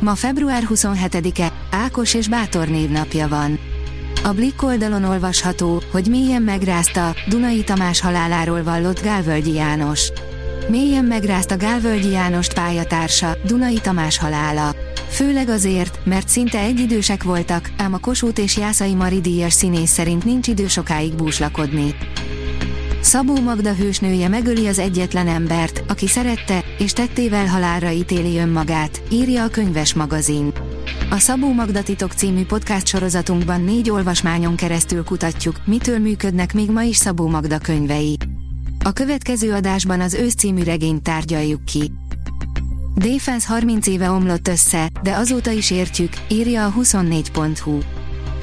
Ma február 27-e, Ákos és Bátor névnapja van. A Blick oldalon olvasható, hogy mélyen megrázta, Dunai Tamás haláláról vallott Gálvölgyi János. Mélyen megrázta Gálvölgyi Jánost pályatársa, Dunai Tamás halála. Főleg azért, mert szinte egyidősek voltak, ám a Kossuth és Jászai Mari díjas színész szerint nincs idő sokáig búslakodni. Szabó Magda hősnője megöli az egyetlen embert, aki szerette, és tettével halálra ítéli önmagát, írja a Könyves magazin. A Szabó Magda titok című podcast sorozatunkban 4 olvasmányon keresztül kutatjuk, mitől működnek még ma is Szabó Magda könyvei. A következő adásban az Ősz című regényt tárgyaljuk ki. Defense 30 éve omlott össze, de azóta is értjük, írja a 24.hu.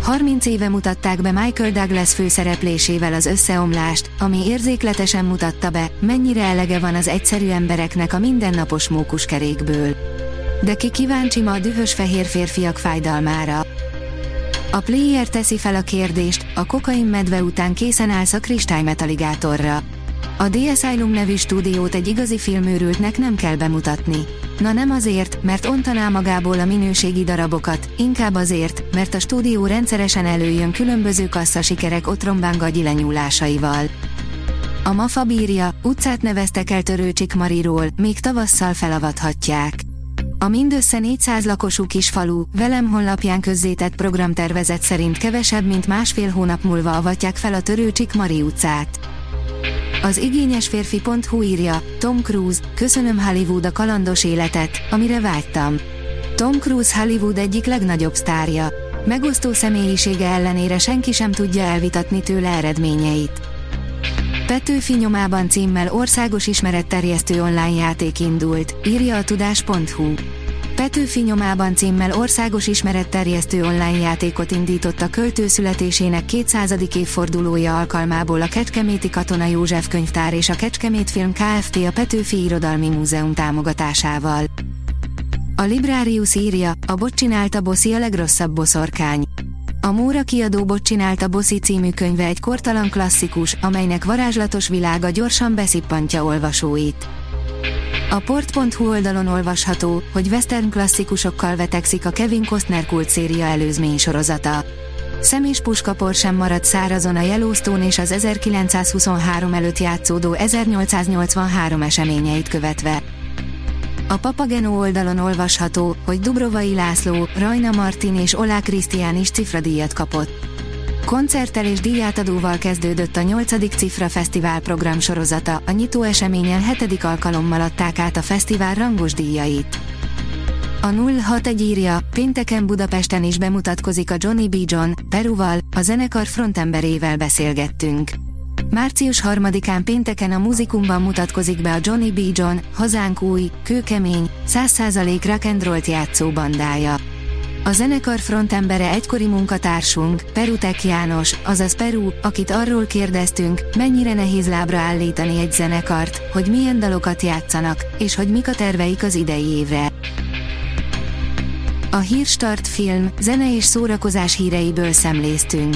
30 éve mutatták be Michael Douglas főszereplésével az összeomlást, ami érzékletesen mutatta be, mennyire elege van az egyszerű embereknek a mindennapos mókuskerékből. De ki kíváncsi ma a dühös fehér férfiak fájdalmára? A Player teszi fel a kérdést, a kokain medve után készen állsz a kristálymetaligátórra. A DSILUM nevű stúdiót egy igazi filmőrültnek nem kell bemutatni. Na nem azért, mert ontaná magából a minőségi darabokat, inkább azért, mert a stúdió rendszeresen előjön különböző kasszasikerek otrombán gagyi lenyúlásaival. A MAFA bírja, utcát neveztek el Törőcsik Mariról, még tavasszal felavathatják. A mindössze 400 lakosú kisfalu, Velem honlapján közzétett programtervezet szerint kevesebb mint 1,5 hónap múlva avatják fel a Törőcsik Mari utcát. Az igényes férfi.hu írja, Tom Cruise, köszönöm Hollywood a kalandos életet, amire vágytam. Tom Cruise Hollywood egyik legnagyobb sztárja. Megosztó személyisége ellenére senki sem tudja elvitatni tőle eredményeit. Petőfi nyomában címmel országos ismeretterjesztő online játék indult, írja a tudás.hu. Petőfi nyomában címmel országos ismeretterjesztő online játékot indított a költő születésének 200. évfordulója alkalmából a Kecskeméti Katona József könyvtár és a Kecskemétfilm Kft. A Petőfi Irodalmi Múzeum támogatásával. A Librarius írja, a Botcsinálta Bossi a legrosszabb boszorkány. A Móra Kiadó Botcsinálta Bossi című könyve egy kortalan klasszikus, amelynek varázslatos világa gyorsan beszippantja olvasóit. A Port.hu oldalon olvasható, hogy western klasszikusokkal vetekszik a Kevin Costner kultszéria előzmény sorozata. Szem és puskapor sem maradt szárazon a Yellowstone és az 1923 előtt játszódó 1883 eseményeit követve. A Papageno oldalon olvasható, hogy Dubrovai László, Rajna Martin és Oláh Krisztián is cifradíjat kapott. Koncerttel és díjátadóval kezdődött a 8. Cifra Fesztivál program sorozata, a nyitó eseményen 7. alkalommal adták át a fesztivál rangos díjait. A 061 írja, pénteken Budapesten is bemutatkozik a Johnny B. John, Peruval, a zenekar frontemberével beszélgettünk. Március 3-án pénteken a Muzikumban mutatkozik be a Johnny B. John, hazánk új, kőkemény, 100% rock and rollt játszó bandája. A zenekar frontembere egykori munkatársunk, Peru Tech János, azaz Peru, akit arról kérdeztünk, mennyire nehéz lábra állítani egy zenekart, hogy milyen dalokat játszanak, és hogy mik a terveik az idei évre. A Hírstart film, zene és szórakozás híreiből szemléztünk.